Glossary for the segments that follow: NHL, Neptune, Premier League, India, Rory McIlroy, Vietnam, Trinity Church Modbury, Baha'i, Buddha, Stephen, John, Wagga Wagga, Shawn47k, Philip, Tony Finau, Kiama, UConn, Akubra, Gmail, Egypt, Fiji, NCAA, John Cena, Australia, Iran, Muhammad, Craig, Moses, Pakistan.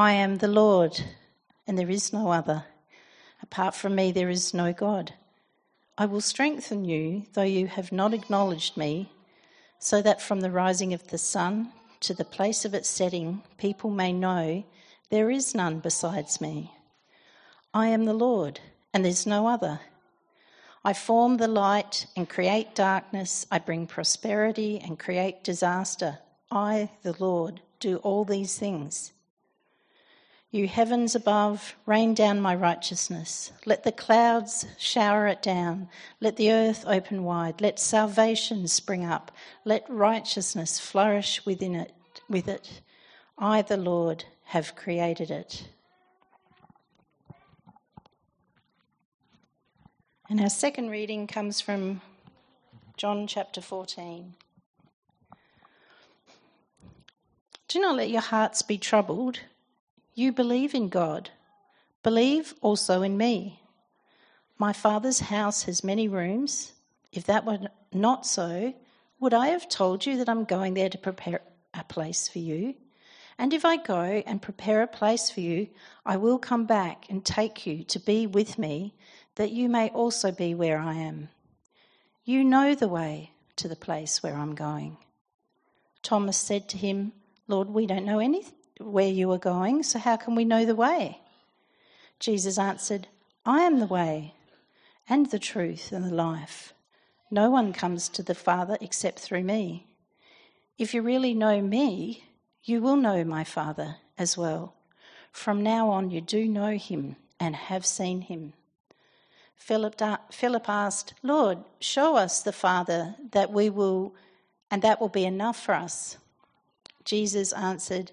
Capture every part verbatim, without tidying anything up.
I am the Lord, and there is no other. Apart from me, there is no God. I will strengthen you, though you have not acknowledged me, so that from the rising of the sun to the place of its setting, people may know there is none besides me. I am the Lord, and there's no other. I form the light and create darkness. I bring prosperity and create disaster. I, the Lord, do all these things. You heavens above, rain down my righteousness. Let the clouds shower it down. Let the earth open wide. Let salvation spring up. Let righteousness flourish within it. With it, I, the Lord, have created it. And our second reading comes from John chapter fourteen. Do not let your hearts be troubled. You believe in God. Believe also in me. My Father's house has many rooms. If that were not so, would I have told you that I'm going there to prepare a place for you? And if I go and prepare a place for you, I will come back and take you to be with me, that you may also be where I am. You know the way to the place where I'm going. Thomas said to him, Lord, we don't know anything. Where you are going, so how can we know the way? Jesus answered, I am the way and the truth and the life. No one comes to the Father except through me. If you really know me, you will know my Father as well. From now on you do know him and have seen him. Philip, Philip asked, Lord, show us the Father that we will, and that will be enough for us. Jesus answered,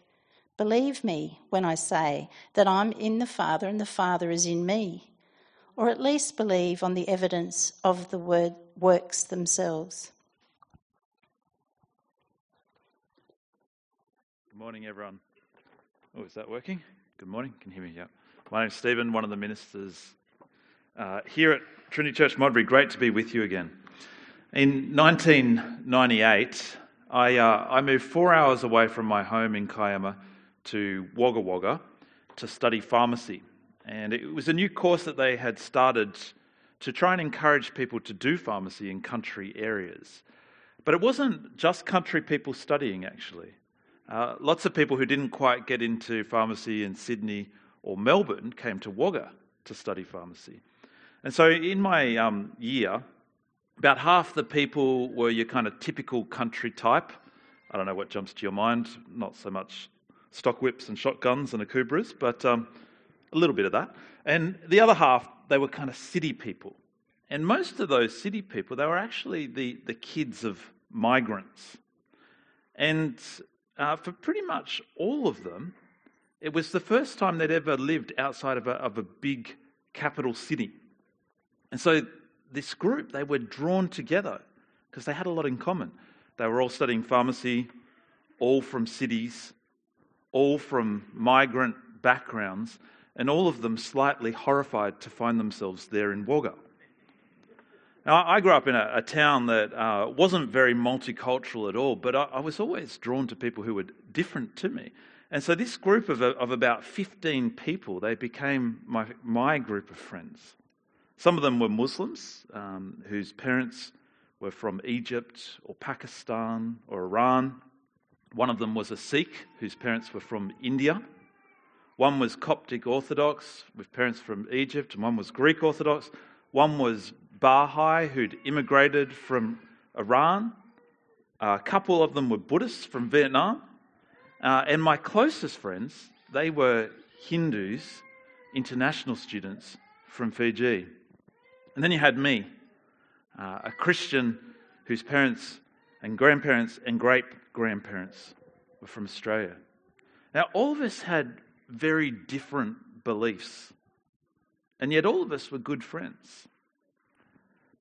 Believe me when I say that I'm in the Father and the Father is in me, or at least believe on the evidence of the word works themselves. Good morning, everyone. Oh, is that working? Good morning. Can you hear me? Yeah. My name's Stephen, one of the ministers uh, here at Trinity Church Modbury. Great to be with you again. In nineteen ninety-eight, I, uh, I moved four hours away from my home in Kiama to Wagga Wagga to study pharmacy. And it was a new course that they had started to try and encourage people to do pharmacy in country areas. But it wasn't just country people studying, actually. Uh, lots of people who didn't quite get into pharmacy in Sydney or Melbourne came to Wagga to study pharmacy. And so in my um, year, about half the people were your kind of typical country type. I don't know what jumps to your mind, not so much stock whips and shotguns and Akubras, but um, a little bit of that. And the other half, they were kind of city people. And most of those city people, they were actually the, the kids of migrants. And uh, for pretty much all of them, it was the first time they'd ever lived outside of a, of a big capital city. And so this group, they were drawn together because they had a lot in common. They were all studying pharmacy, all from cities, all from migrant backgrounds, and all of them slightly horrified to find themselves there in Wagga. Now, I grew up in a, a town that uh, wasn't very multicultural at all, but I, I was always drawn to people who were different to me. And so this group of, of about fifteen people, they became my, my group of friends. Some of them were Muslims um, whose parents were from Egypt or Pakistan or Iran. One of them was a Sikh whose parents were from India. One was Coptic Orthodox with parents from Egypt, and one was Greek Orthodox. One was Baha'i who'd immigrated from Iran. A couple of them were Buddhists from Vietnam. Uh, and my closest friends, they were Hindus, international students from Fiji. And then you had me, uh, a Christian whose parents and grandparents and great-grandparents were from Australia. Now, all of us had very different beliefs And yet all of us were good friends.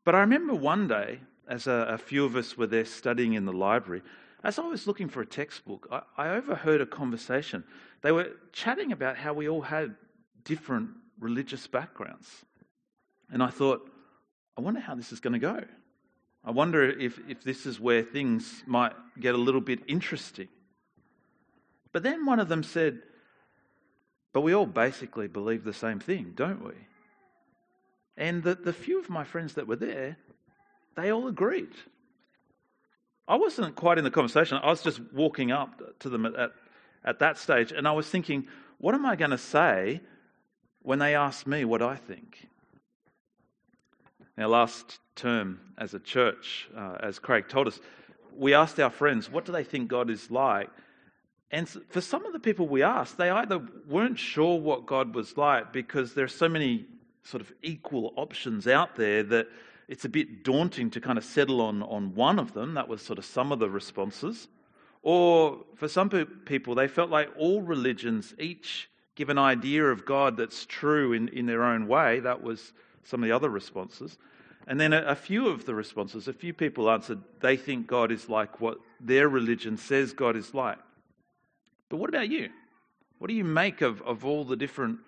But I remember one day, as a, a few of us were there studying in the library, as I was looking for a textbook, I, I overheard a conversation. They were chatting about how we all had different religious backgrounds. And I thought, I wonder how this is going to go. I wonder if, if this is where things might get a little bit interesting. But then one of them said, but we all basically believe the same thing, don't we? And the, the few of my friends that were there, they all agreed. I wasn't quite in the conversation. I was just walking up to them at, at, at that stage, and I was thinking, what am I going to say when they ask me what I think? Now, last term as a church, uh, as Craig told us, we asked our friends, what do they think God is like? And for some of the people we asked, they either weren't sure what God was like because there are so many sort of equal options out there that it's a bit daunting to kind of settle on, on one of them. That was sort of some of the responses. Or for some people, they felt like all religions each give an idea of God that's true in, in their own way. That was some of the other responses. And then a, a few of the responses, a few people answered, they think God is like what their religion says God is like. But what about you? What do you make of, of all the different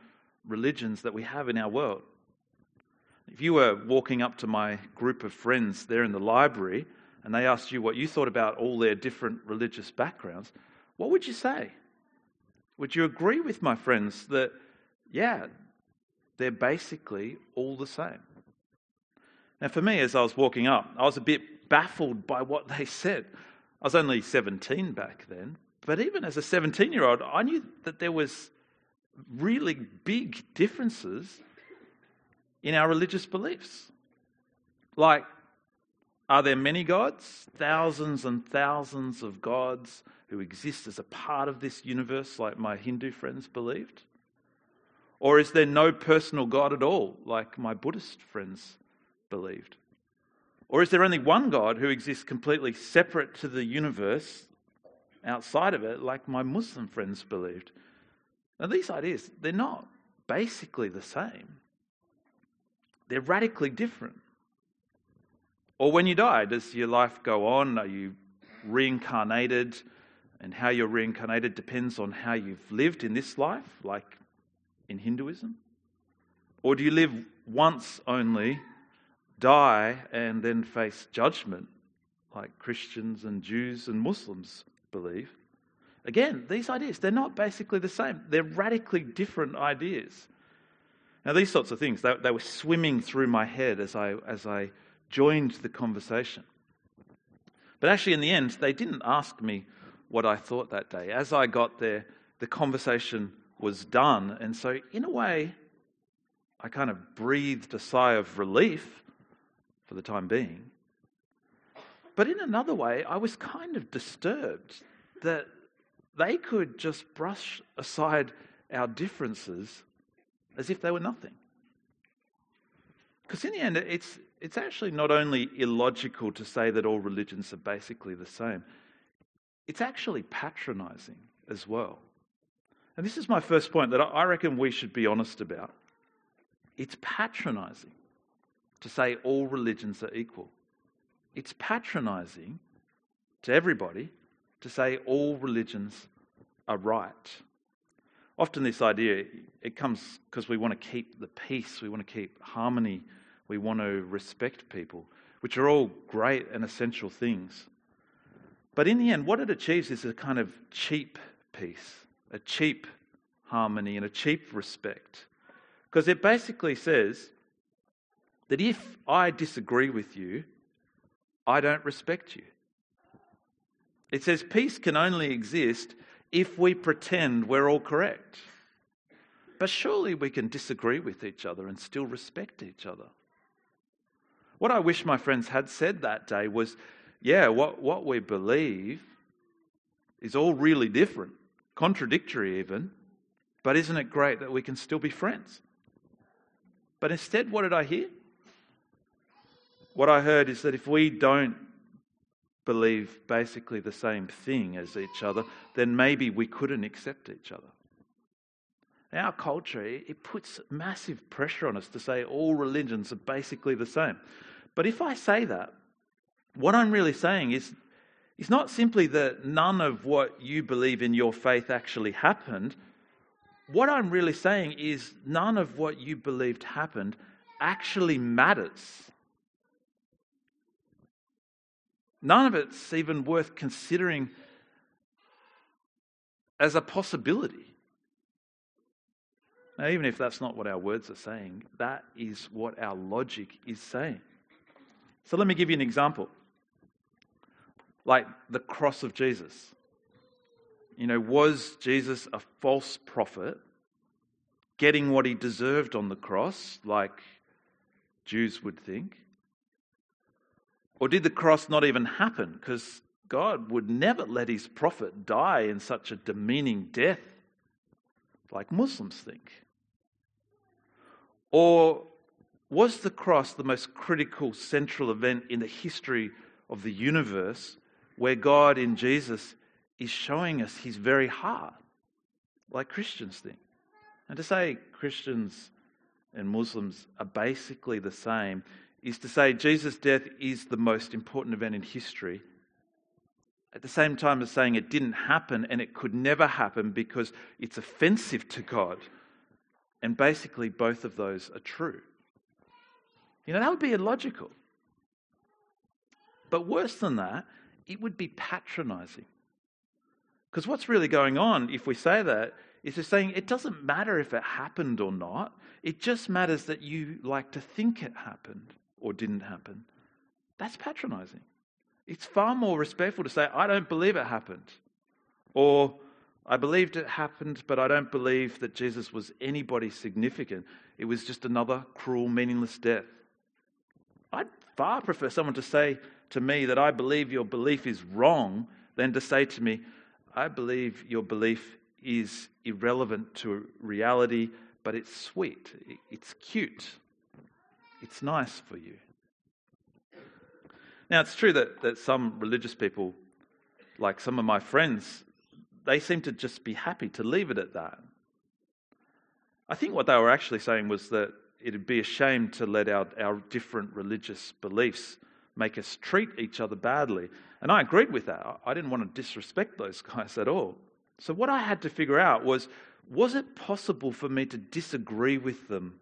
religions that we have in our world? If you were walking up to my group of friends there in the library and they asked you what you thought about all their different religious backgrounds, what would you say? Would you agree with my friends that, yeah, they're basically all the same? Now, for me, as I was walking up, I was a bit baffled by what they said. I was only seventeen back then, but even as a seventeen-year-old, I knew that there was really big differences in our religious beliefs. Like, are there many gods? Thousands and thousands of gods who exist as a part of this universe, like my Hindu friends believed? Or is there no personal God at all, like my Buddhist friends believed? Or is there only one God who exists completely separate to the universe, outside of it, like my Muslim friends believed? Now, these ideas, they're not basically the same. They're radically different. Or when you die, does your life go on? Are you reincarnated? And how you're reincarnated depends on how you've lived in this life, like in Hinduism. Or do you live once only, die, and then face judgment, like Christians and Jews and Muslims believe? Again, these ideas, they're not basically the same. They're radically different ideas. Now, these sorts of things, they, they were swimming through my head as I as I joined the conversation. But actually, in the end, they didn't ask me what I thought that day. As I got there, the conversation was done. And so, in a way, I kind of breathed a sigh of relief for the time being. But in another way, I was kind of disturbed that they could just brush aside our differences as if they were nothing. Because in the end, it's it's actually not only illogical to say that all religions are basically the same, it's actually patronizing as well. And this is my first point that I reckon we should be honest about. It's patronizing to say all religions are equal. It's patronizing to everybody to say all religions are right. Often this idea, it comes because we want to keep the peace, we want to keep harmony, we want to respect people, which are all great and essential things. But in the end, what it achieves is a kind of cheap peace, a cheap harmony and a cheap respect. Because it basically says that if I disagree with you, I don't respect you. It says peace can only exist if we pretend we're all correct. But surely we can disagree with each other and still respect each other. What I wish my friends had said that day was, yeah, what, what we believe is all really different, contradictory even, but isn't it great that we can still be friends? But instead, what did I hear? What I heard is that if we don't believe basically the same thing as each other, then maybe we couldn't accept each other. our culture, it puts massive pressure on us to say all religions are basically the same. But if I say that, what I'm really saying is, it's not simply that none of what you believe in your faith actually happened. What I'm really saying is none of what you believed happened actually matters. None of it's even worth considering as a possibility. Now, even if that's not what our words are saying, that is what our logic is saying. So let me give you an example. Like the cross of Jesus. You know, was Jesus a false prophet, getting what he deserved on the cross, like Jews would think? Or did the cross not even happen? Because God would never let his prophet die in such a demeaning death, like Muslims think. Or was the cross the most critical central event in the history of the universe, where God in Jesus is showing us his very heart, like Christians think? And to say Christians and Muslims are basically the same is to say Jesus' death is the most important event in history, at the same time as saying it didn't happen and it could never happen because it's offensive to God. And basically both of those are true. You know, that would be illogical. But worse than that, it would be patronising. Because what's really going on, if we say that, is just saying it doesn't matter if it happened or not. It just matters that you like to think it happened or didn't happen. That's patronising. It's far more respectful to say, I don't believe it happened. Or, I believed it happened, but I don't believe that Jesus was anybody significant. It was just another cruel, meaningless death. I'd far prefer someone to say to me that I believe your belief is wrong than to say to me, I believe your belief is irrelevant to reality, but it's sweet, it's cute, it's nice for you. Now, it's true that, that some religious people, like some of my friends, they seem to just be happy to leave it at that. I think what they were actually saying was that it'd be a shame to let our, our different religious beliefs make us treat each other badly. And I agreed with that. I didn't want to disrespect those guys at all. So what I had to figure out was, was it possible for me to disagree with them,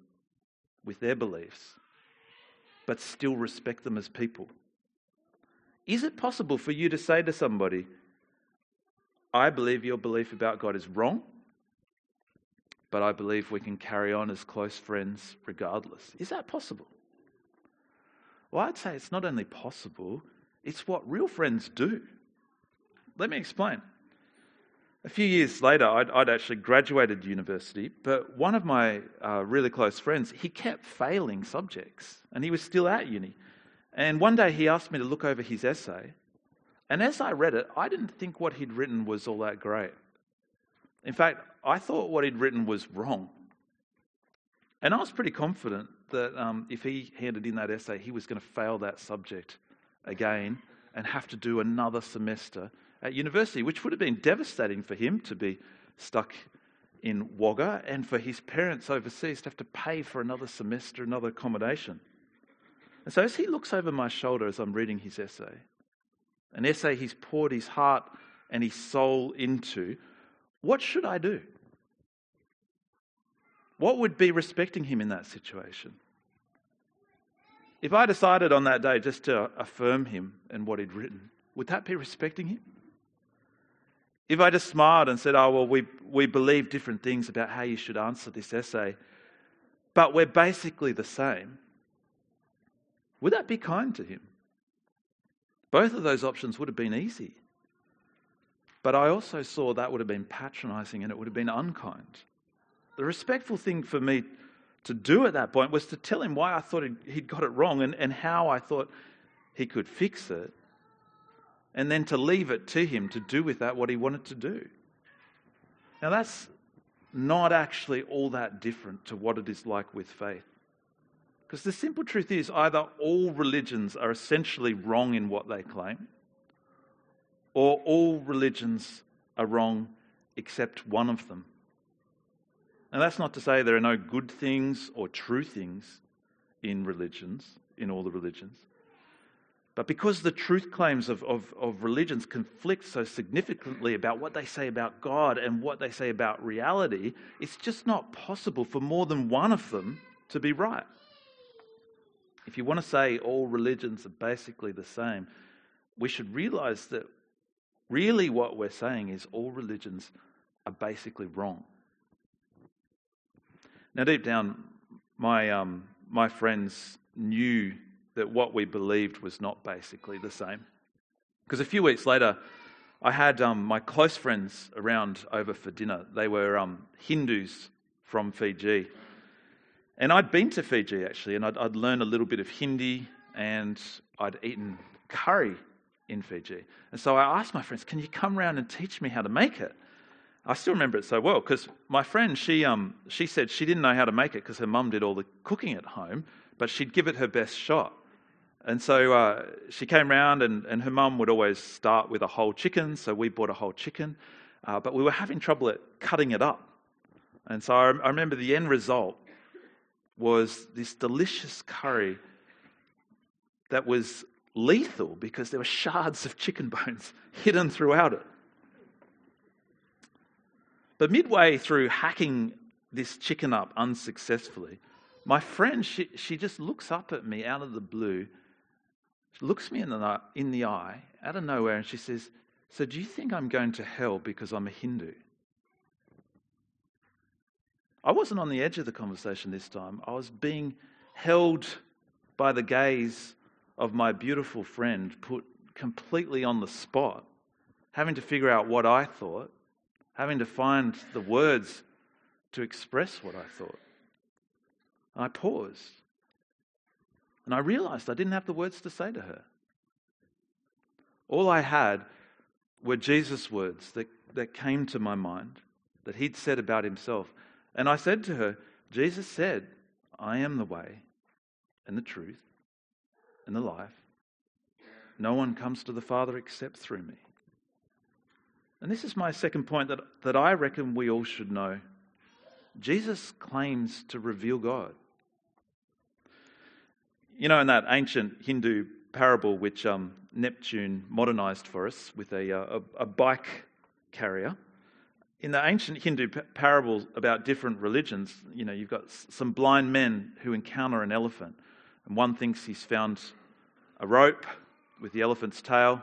with their beliefs, but still respect them as people? Is it possible for you to say to somebody, I believe your belief about God is wrong, but I believe we can carry on as close friends regardless? Is that possible? Well, I'd say it's not only possible, it's what real friends do. Let me explain. A few years later, I'd, I'd actually graduated university, but one of my uh, really close friends, he kept failing subjects, and he was still at uni. And one day he asked me to look over his essay, and as I read it, I didn't think what he'd written was all that great. In fact, I thought what he'd written was wrong. And I was pretty confident that um, if he handed in that essay, he was going to fail that subject again and have to do another semester at university, which would have been devastating for him to be stuck in Wagga and for his parents overseas to have to pay for another semester, another accommodation. And so as he looks over my shoulder as I'm reading his essay, an essay he's poured his heart and his soul into, what should I do? What would be respecting him in that situation? If I decided on that day just to affirm him and what he'd written, would that be respecting him? If I just smiled and said, oh, well, we, we believe different things about how you should answer this essay, but we're basically the same, would that be kind to him? Both of those options would have been easy. But I also saw that would have been patronising and it would have been unkind. The respectful thing for me to do at that point was to tell him why I thought he'd got it wrong and, and how I thought he could fix it, and then to leave it to him to do with that what he wanted to do. Now, that's not actually all that different to what it is like with faith. Because the simple truth is either all religions are essentially wrong in what they claim, or all religions are wrong except one of them. Now, that's not to say there are no good things or true things in religions, in all the religions. But because the truth claims of, of, of religions conflict so significantly about what they say about God and what they say about reality, it's just not possible for more than one of them to be right. If you want to say all religions are basically the same, we should realize that really what we're saying is all religions are basically wrong. Now, deep down, my um, my friends knew that what we believed was not basically the same. Because a few weeks later, I had um, my close friends around over for dinner. They were um, Hindus from Fiji. And I'd been to Fiji, actually, and I'd, I'd learned a little bit of Hindi, and I'd eaten curry in Fiji. And so I asked my friends, can you come round and teach me how to make it? I still remember it so well, because my friend, she um she said she didn't know how to make it because her mum did all the cooking at home, but she'd give it her best shot. And so uh, she came round, and, and her mum would always start with a whole chicken, so we bought a whole chicken, uh, but we were having trouble at cutting it up. And so I, I remember the end result was this delicious curry that was lethal because there were shards of chicken bones hidden throughout it. But midway through hacking this chicken up unsuccessfully, my friend, she, she just looks up at me out of the blue, she looks me in the, in the eye, out of nowhere, and she says, "So do you think I'm going to hell because I'm a Hindu?" I wasn't on the edge of the conversation this time. I was being held by the gaze of my beautiful friend, put completely on the spot, having to figure out what I thought, having to find the words to express what I thought. And I paused. And I realized I didn't have the words to say to her. All I had were Jesus' words that, that came to my mind, that he'd said about himself. And I said to her, Jesus said, "I am the way and the truth and the life. No one comes to the Father except through me." And this is my second point that, that I reckon we all should know. Jesus claims to reveal God. You know, in that ancient Hindu parable which um, Neptune modernized for us with a, a, a bike carrier, in the ancient Hindu parables about different religions, you know, you've got some blind men who encounter an elephant, and one thinks he's found a rope with the elephant's tail,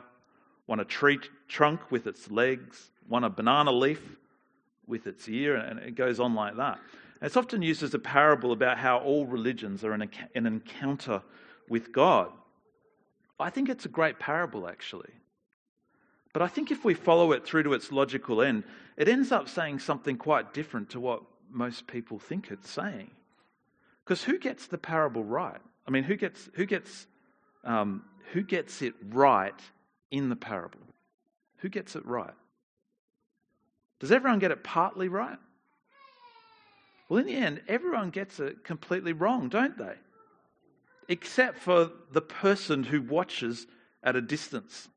one a tree trunk with its legs, one a banana leaf with its ear, and it goes on like that. And it's often used as a parable about how all religions are an encounter with God. I think it's a great parable, actually. But I think if we follow it through to its logical end, it ends up saying something quite different to what most people think it's saying. Because who gets the parable right? I mean, who gets who gets um, who gets it right in the parable? Who gets it right? Does everyone get it partly right? Well, in the end, everyone gets it completely wrong, don't they? Except for the person who watches at a distance.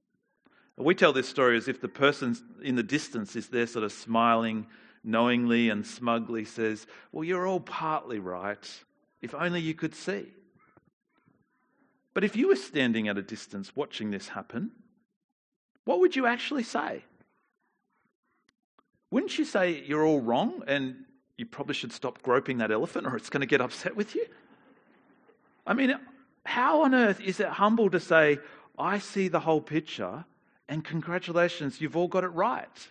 We tell this story as if the person in the distance is there sort of smiling knowingly and smugly says, "Well, you're all partly right. If only you could see." But if you were standing at a distance watching this happen, what would you actually say? Wouldn't you say you're all wrong and you probably should stop groping that elephant or it's going to get upset with you? I mean, how on earth is it humble to say, "I see the whole picture and congratulations, you've all got it right"?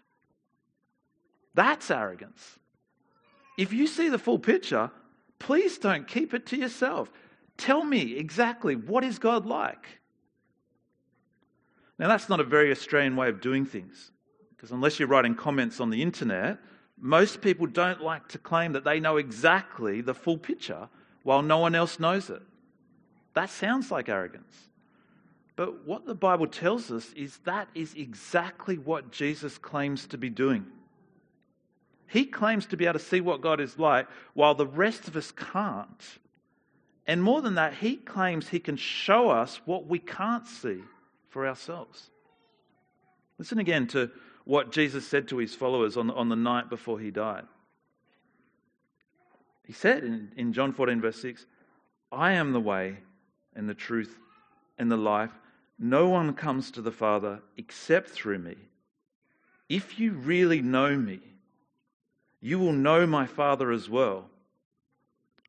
That's arrogance. If you see the full picture, please don't keep it to yourself. Tell me exactly, what is God like? Now, that's not a very Australian way of doing things, because unless you're writing comments on the internet, most people don't like to claim that they know exactly the full picture while no one else knows it. That sounds like arrogance. But what the Bible tells us is that is exactly what Jesus claims to be doing. He claims to be able to see what God is like while the rest of us can't. And more than that, he claims he can show us what we can't see for ourselves. Listen again to what Jesus said to his followers on, on the night before he died. He said in, in John fourteen, verse six, I am the way and the truth and the life. No one comes to the Father except through me. If you really know me, you will know my Father as well.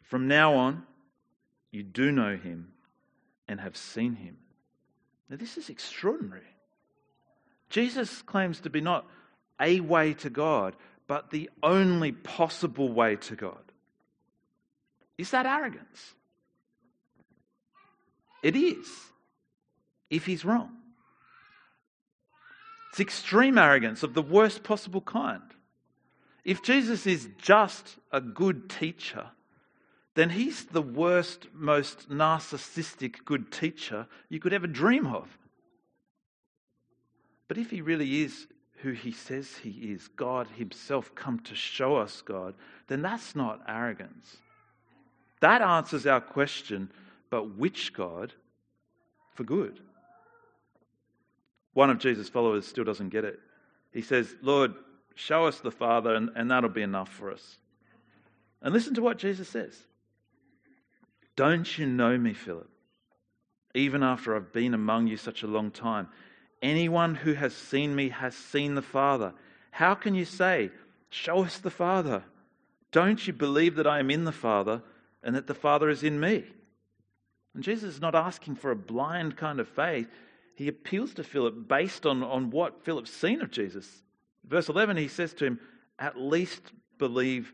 From now on, you do know him and have seen him. Now, this is extraordinary. Jesus claims to be not a way to God, but the only possible way to God. Is that arrogance? It is, if he's wrong. It's extreme arrogance of the worst possible kind. If Jesus is just a good teacher, then he's the worst, most narcissistic good teacher you could ever dream of. But if he really is who he says he is, God himself come to show us God, then that's not arrogance. That answers our question, but which God for good? One of Jesus' followers still doesn't get it. He says, Lord, show us the Father and, and that'll be enough for us. And listen to what Jesus says. Don't you know me, Philip? Even after I've been among you such a long time, anyone who has seen me has seen the Father. How can you say, show us the Father? Don't you believe that I am in the Father and that the Father is in me? And Jesus is not asking for a blind kind of faith. He appeals to Philip based on, on what Philip's seen of Jesus. Verse eleven, he says to him, at least believe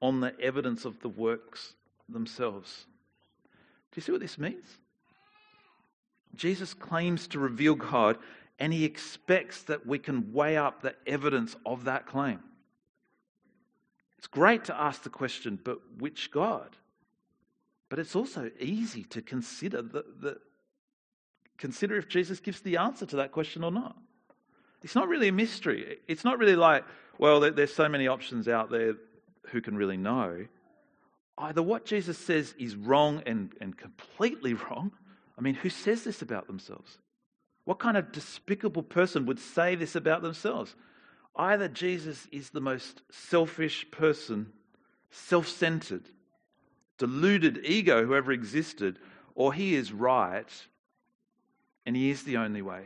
on the evidence of the works themselves. Do you see what this means? Jesus claims to reveal God, and he expects that we can weigh up the evidence of that claim. It's great to ask the question, but which God? But it's also easy to consider the, the consider if Jesus gives the answer to that question or not. It's not really a mystery. It's not really like, well, there's so many options out there, who can really know? Either what Jesus says is wrong and, and completely wrong. I mean, who says this about themselves? What kind of despicable person would say this about themselves? Either Jesus is the most selfish person, self-centered, deluded ego who ever existed, or he is right and he is the only way.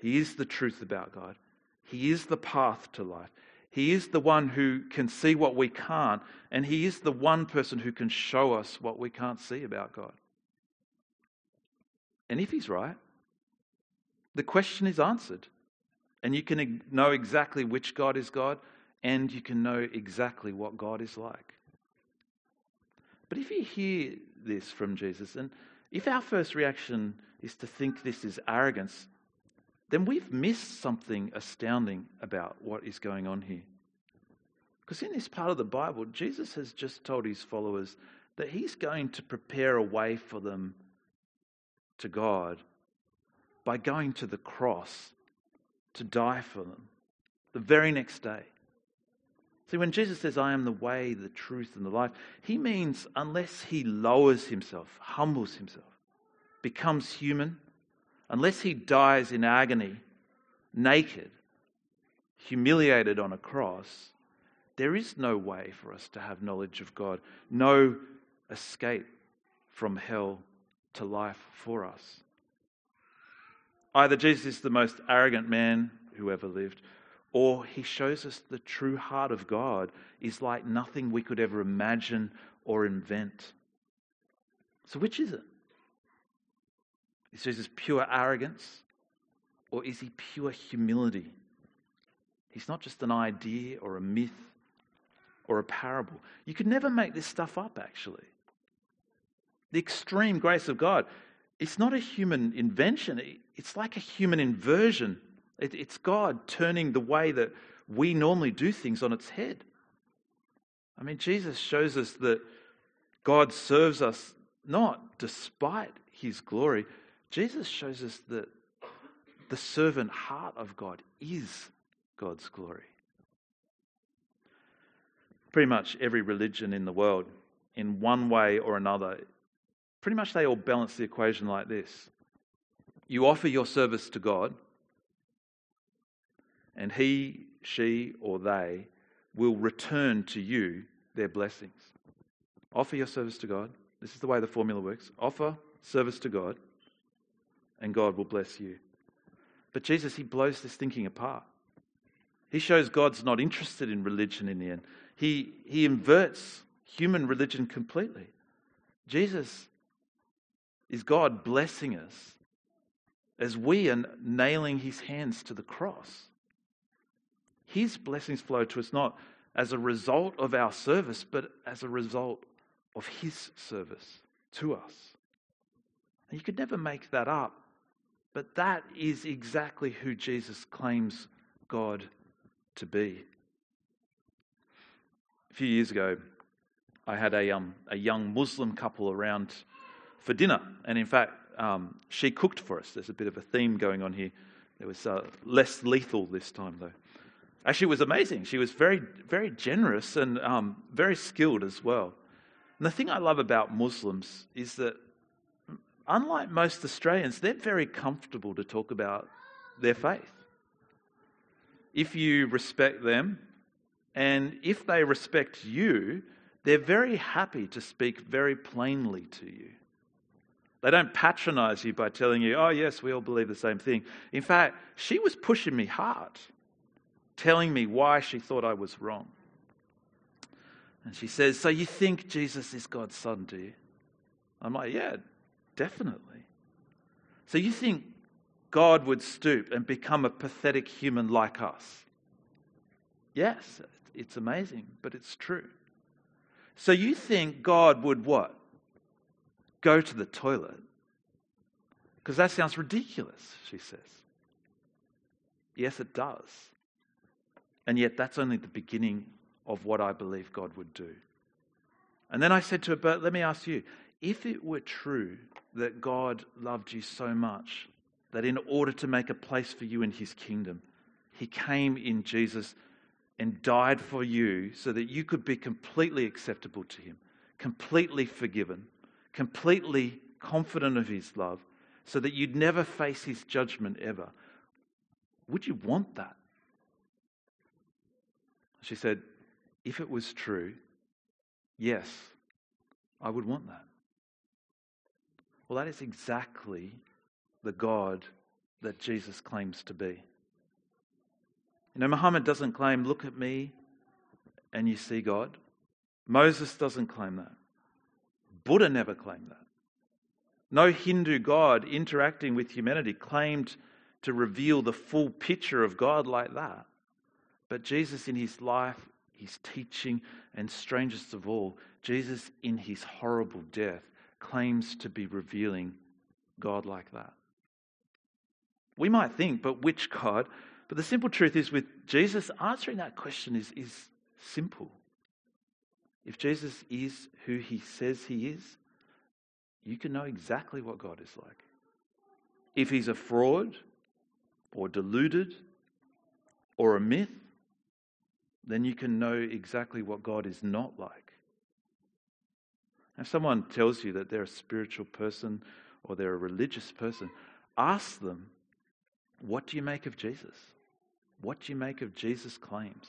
He is the truth about God. He is the path to life. He is the one who can see what we can't, and he is the one person who can show us what we can't see about God. And if he's right, the question is answered, and you can know exactly which God is God, and you can know exactly what God is like. But if you hear this from Jesus, and if our first reaction is to think this is arrogance, then we've missed something astounding about what is going on here. Because in this part of the Bible, Jesus has just told his followers that he's going to prepare a way for them to God by going to the cross to die for them the very next day. See, when Jesus says, I am the way, the truth, and the life, he means unless he lowers himself, humbles himself, becomes human, unless he dies in agony, naked, humiliated on a cross, there is no way for us to have knowledge of God, no escape from hell to life for us. Either Jesus is the most arrogant man who ever lived, or he shows us the true heart of God is like nothing we could ever imagine or invent. So which is it? Is Jesus pure arrogance, or is he pure humility? He's not just an idea or a myth or a parable. You could never make this stuff up, actually. The extreme grace of God, it's not a human invention. It's like a human inversion. It's God turning the way that we normally do things on its head. I mean, Jesus shows us that God serves us not despite his glory. Jesus shows us that the servant heart of God is God's glory. Pretty much every religion in the world, in one way or another, pretty much they all balance the equation like this. You offer your service to God, and he, she, or they will return to you their blessings. Offer your service to God. This is the way the formula works. Offer service to God, and God will bless you. But Jesus, he blows this thinking apart. He shows God's not interested in religion in the end. He, he inverts human religion completely. Jesus is God blessing us as we are nailing his hands to the cross. His blessings flow to us not as a result of our service, but as a result of his service to us. And you could never make that up, but that is exactly who Jesus claims God to be. A few years ago, I had a um, a young Muslim couple around for dinner, and in fact, um, she cooked for us. There's a bit of a theme going on here. It was uh, less lethal this time, though. Actually, it was amazing. She was very, very generous and um, very skilled as well. And the thing I love about Muslims is that, unlike most Australians, they're very comfortable to talk about their faith. If you respect them, and if they respect you, they're very happy to speak very plainly to you. They don't patronize you by telling you, oh yes, we all believe the same thing. In fact, she was pushing me hard, telling me why she thought I was wrong. And she says, so you think Jesus is God's son, do you? I'm like, yeah, definitely. So you think God would stoop and become a pathetic human like us? Yes, it's amazing, but it's true. So you think God would what? Go to the toilet? Because that sounds ridiculous, she says. Yes, it does. And yet that's only the beginning of what I believe God would do. And then I said to her, but let me ask you, if it were true that God loved you so much that in order to make a place for you in his kingdom, he came in Jesus and died for you so that you could be completely acceptable to him, completely forgiven, completely confident of his love, so that you'd never face his judgment ever. Would you want that? She said, if it was true, yes, I would want that. Well, that is exactly the God that Jesus claims to be. You know, Muhammad doesn't claim, look at me and you see God. Moses doesn't claim that. Buddha never claimed that. No Hindu god interacting with humanity claimed to reveal the full picture of God like that. But Jesus in his life, his teaching, and strangest of all, Jesus in his horrible death claims to be revealing God like that. We might think, but which God? But the simple truth is, with Jesus, answering that question is, is simple. If Jesus is who he says he is, you can know exactly what God is like. If he's a fraud or deluded or a myth, then you can know exactly what God is not like. If someone tells you that they're a spiritual person or they're a religious person, ask them, what do you make of Jesus? What do you make of Jesus' claims?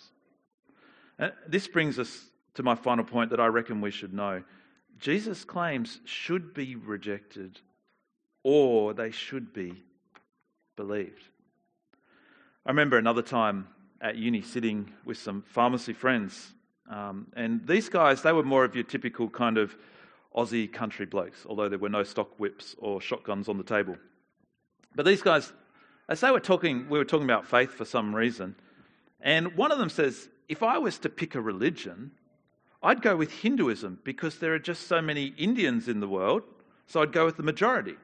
And this brings us to my final point that I reckon we should know. Jesus' claims should be rejected or they should be believed. I remember another time at uni sitting with some pharmacy friends, um, and these guys, they were more of your typical kind of Aussie country blokes, although there were no stock whips or shotguns on the table. But these guys, as they were talking, we were talking about faith for some reason, and one of them says, if I was to pick a religion, I'd go with Hinduism because there are just so many Indians in the world, so I'd go with the majority.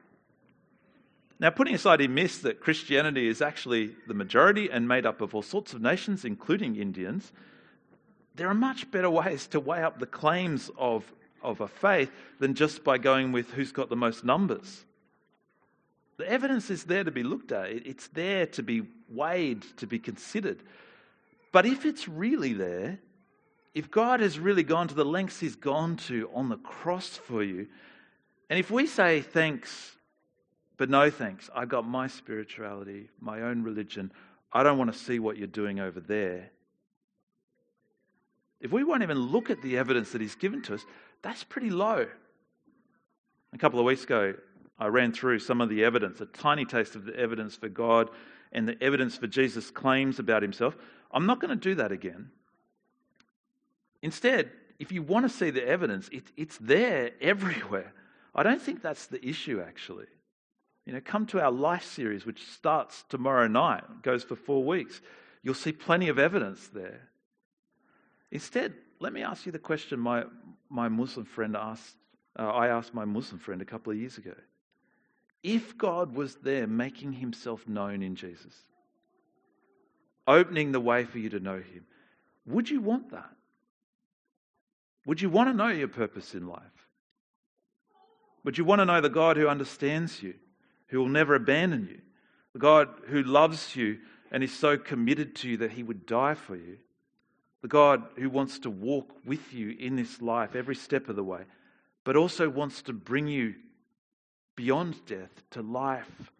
Now, putting aside a myth that Christianity is actually the majority and made up of all sorts of nations, including Indians, there are much better ways to weigh up the claims of, of a faith than just by going with who's got the most numbers. The evidence is there to be looked at. It's there to be weighed, to be considered. But if it's really there, if God has really gone to the lengths he's gone to on the cross for you, and if we say thanks, but no thanks, I've got my spirituality, my own religion, I don't want to see what you're doing over there. If we won't even look at the evidence that he's given to us, That's pretty low. A couple of weeks ago, I ran through some of the evidence, a tiny taste of the evidence for God and the evidence for Jesus' claims about himself. I'm not going to do that again. Instead, if you want to see the evidence, it, it's there everywhere. I don't think that's the issue, actually. You know, come to our life series, which starts tomorrow night, goes for four weeks. You'll see plenty of evidence there. Instead, let me ask you the question my my Muslim friend asked. Uh, I asked my Muslim friend a couple of years ago. If God was there making himself known in Jesus, opening the way for you to know him, would you want that? Would you want to know your purpose in life? Would you want to know the God who understands you, who will never abandon you, the God who loves you and is so committed to you that he would die for you, the God who wants to walk with you in this life every step of the way, but also wants to bring you beyond death to life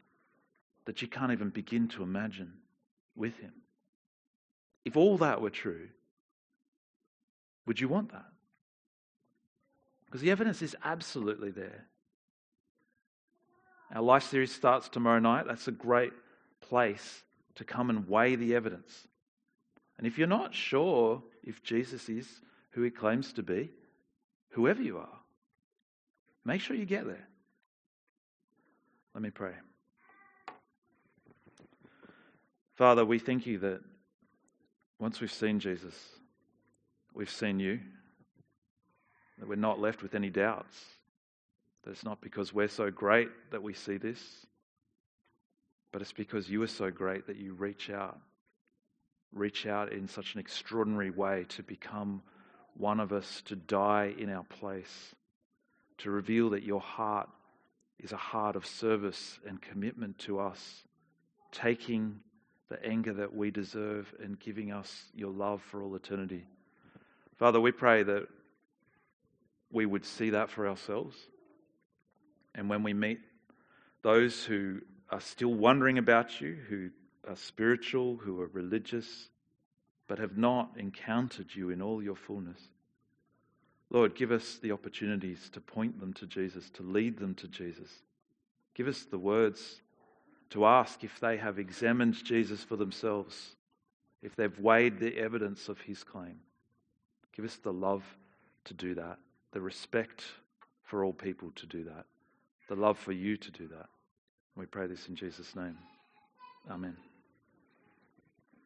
that you can't even begin to imagine with him? If all that were true, would you want that? Because the evidence is absolutely there. Our life series starts tomorrow night. That's a great place to come and weigh the evidence. And if you're not sure if Jesus is who he claims to be, whoever you are, make sure you get there. Let me pray. Father, we thank you that once we've seen Jesus, we've seen you, that we're not left with any doubts, that it's not because we're so great that we see this, but it's because you are so great that you reach out, reach out in such an extraordinary way to become one of us, to die in our place, to reveal that your heart is a heart of service and commitment to us, taking the anger that we deserve and giving us your love for all eternity. Father, we pray that we would see that for ourselves. And when we meet those who are still wondering about you, who are spiritual, who are religious, but have not encountered you in all your fullness, Lord, give us the opportunities to point them to Jesus, to lead them to Jesus. Give us the words to ask if they have examined Jesus for themselves, if they've weighed the evidence of his claim. Give us the love to do that, the respect for all people to do that, the love for you to do that. We pray this in Jesus' name. Amen.